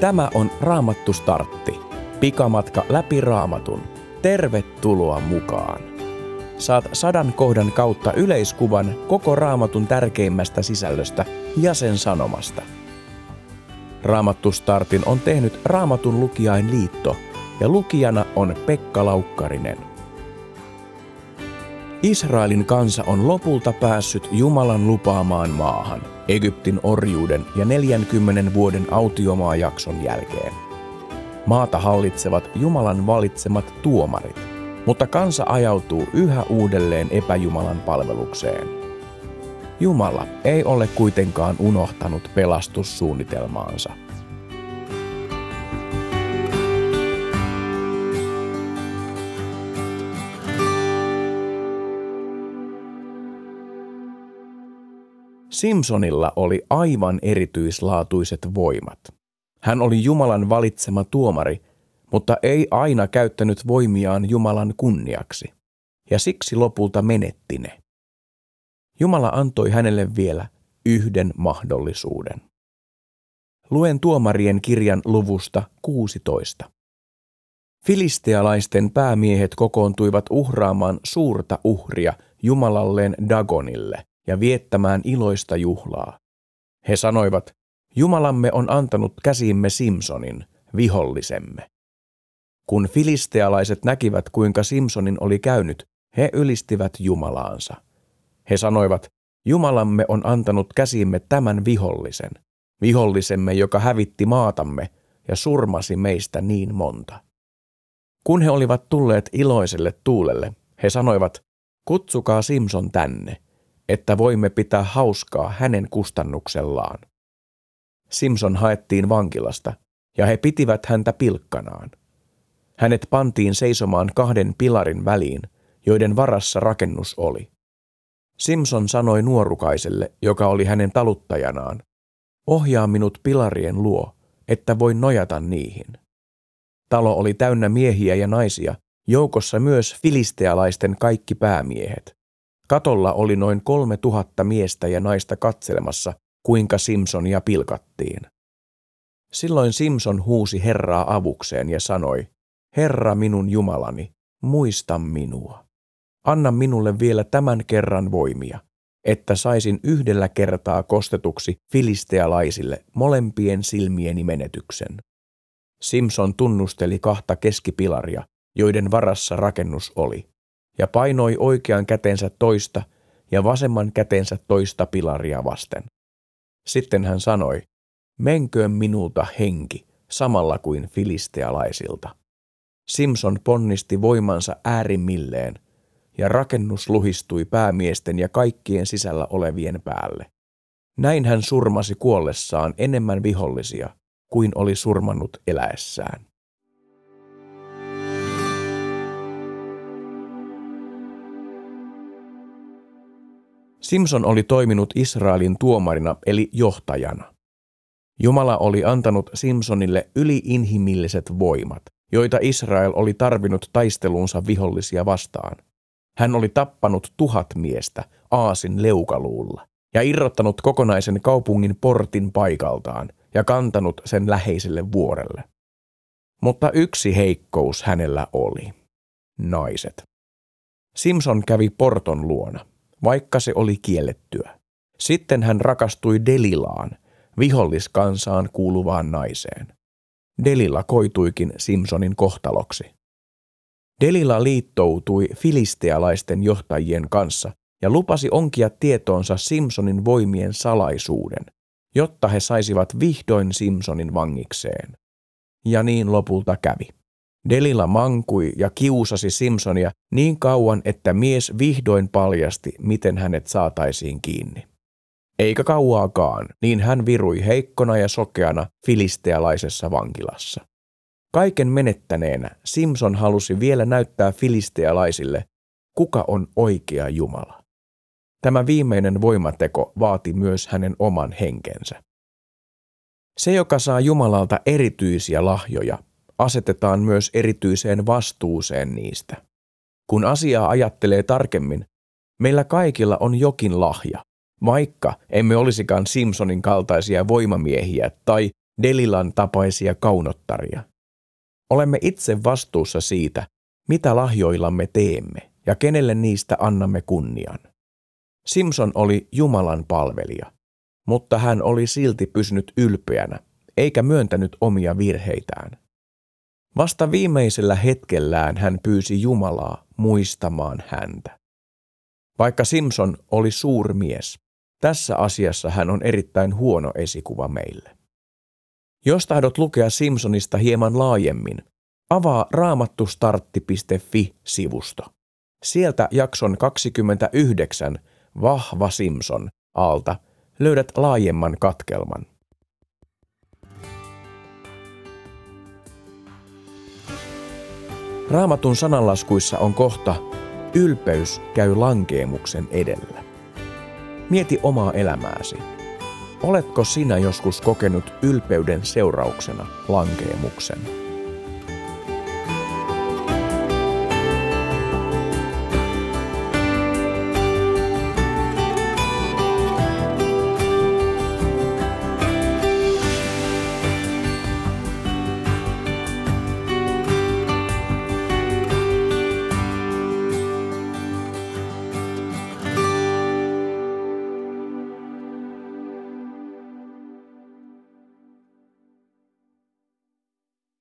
Tämä on Raamattustartti, pikamatka läpi Raamatun. Tervetuloa mukaan! Saat 100 kohdan kautta yleiskuvan koko Raamatun tärkeimmästä sisällöstä ja sen sanomasta. Raamattustartin on tehnyt Raamatun lukijain liitto ja lukijana on Pekka Laukkarinen. Israelin kansa on lopulta päässyt Jumalan lupaamaan maahan Egyptin orjuuden ja 40 vuoden autiomaajakson jälkeen. Maata hallitsevat Jumalan valitsemat tuomarit, mutta kansa ajautuu yhä uudelleen epäjumalan palvelukseen. Jumala ei ole kuitenkaan unohtanut pelastussuunnitelmaansa. Simsonilla oli aivan erityislaatuiset voimat. Hän oli Jumalan valitsema tuomari, mutta ei aina käyttänyt voimiaan Jumalan kunniaksi, ja siksi lopulta menetti ne. Jumala antoi hänelle vielä yhden mahdollisuuden. Luen Tuomarien kirjan luvusta 16. Filistealaisten päämiehet kokoontuivat uhraamaan suurta uhria Jumalalleen Dagonille ja viettämään iloista juhlaa. He sanoivat, Jumalamme on antanut käsimme Simsonin, vihollisemme. Kun filistealaiset näkivät, kuinka Simsonin oli käynyt, he ylistivät Jumalaansa. He sanoivat, Jumalamme on antanut käsimme tämän vihollisen, vihollisemme, joka hävitti maatamme ja surmasi meistä niin monta. Kun he olivat tulleet iloiselle tuulelle, he sanoivat, kutsukaa Simson tänne, että voimme pitää hauskaa hänen kustannuksellaan. Simson haettiin vankilasta, ja he pitivät häntä pilkkanaan. Hänet pantiin seisomaan 2 pilarin väliin, joiden varassa rakennus oli. Simson sanoi nuorukaiselle, joka oli hänen taluttajanaan, ohjaa minut pilarien luo, että voin nojata niihin. Talo oli täynnä miehiä ja naisia, joukossa myös filistealaisten kaikki päämiehet. Katolla oli noin 3000 miestä ja naista katselemassa, kuinka Simsonia pilkattiin. Silloin Simson huusi Herraa avukseen ja sanoi, Herra minun Jumalani, muista minua. Anna minulle vielä tämän kerran voimia, että saisin yhdellä kertaa kostetuksi filistealaisille molempien silmieni menetyksen. Simson tunnusteli 2 keskipilaria, joiden varassa rakennus oli, ja painoi oikean kätensä toista ja vasemman kätensä toista pilaria vasten. Sitten hän sanoi, menköön minulta henki, samalla kuin filistealaisilta. Simson ponnisti voimansa äärimmilleen, ja rakennus luhistui päämiesten ja kaikkien sisällä olevien päälle. Näin hän surmasi kuollessaan enemmän vihollisia kuin oli surmannut eläessään. Simson oli toiminut Israelin tuomarina eli johtajana. Jumala oli antanut Simsonille yliinhimilliset voimat, joita Israel oli tarvinnut taisteluunsa vihollisia vastaan. Hän oli tappanut 1000 miestä aasin leukaluulla ja irrottanut kokonaisen kaupungin portin paikaltaan ja kantanut sen läheiselle vuorelle. Mutta yksi heikkous hänellä oli. Naiset. Simson kävi porton luona, vaikka se oli kiellettyä. Sitten hän rakastui Delilaan, viholliskansaan kuuluvaan naiseen. Delila koituikin Simsonin kohtaloksi. Delila liittoutui filistealaisten johtajien kanssa ja lupasi onkia tietoonsa Simsonin voimien salaisuuden, jotta he saisivat vihdoin Simsonin vangikseen. Ja niin lopulta kävi. Delila mankui ja kiusasi Simsonia niin kauan, että mies vihdoin paljasti, miten hänet saataisiin kiinni. Eikä kauaakaan, niin hän virui heikkona ja sokeana filistealaisessa vankilassa. Kaiken menettäneenä Simson halusi vielä näyttää filistealaisille, kuka on oikea Jumala. Tämä viimeinen voimateko vaati myös hänen oman henkensä. Se, joka saa Jumalalta erityisiä lahjoja, asetetaan myös erityiseen vastuuseen niistä. Kun asiaa ajattelee tarkemmin, meillä kaikilla on jokin lahja, vaikka emme olisikaan Simsonin kaltaisia voimamiehiä tai Delilan tapaisia kaunottaria. Olemme itse vastuussa siitä, mitä lahjoillamme teemme ja kenelle niistä annamme kunnian. Simson oli Jumalan palvelija, mutta hän oli silti pysynyt ylpeänä, eikä myöntänyt omia virheitään. Vasta viimeisellä hetkellään hän pyysi Jumalaa muistamaan häntä. Vaikka Simson oli suurmies, tässä asiassa hän on erittäin huono esikuva meille. Jos tahdot lukea Simsonista hieman laajemmin, avaa raamattustartti.fi-sivusto. Sieltä jakson 29 Vahva Simson alta löydät laajemman katkelman. Raamatun sananlaskuissa on kohta "Ylpeys käy lankeemuksen edellä". Mieti omaa elämääsi. Oletko sinä joskus kokenut ylpeyden seurauksena lankeemuksen?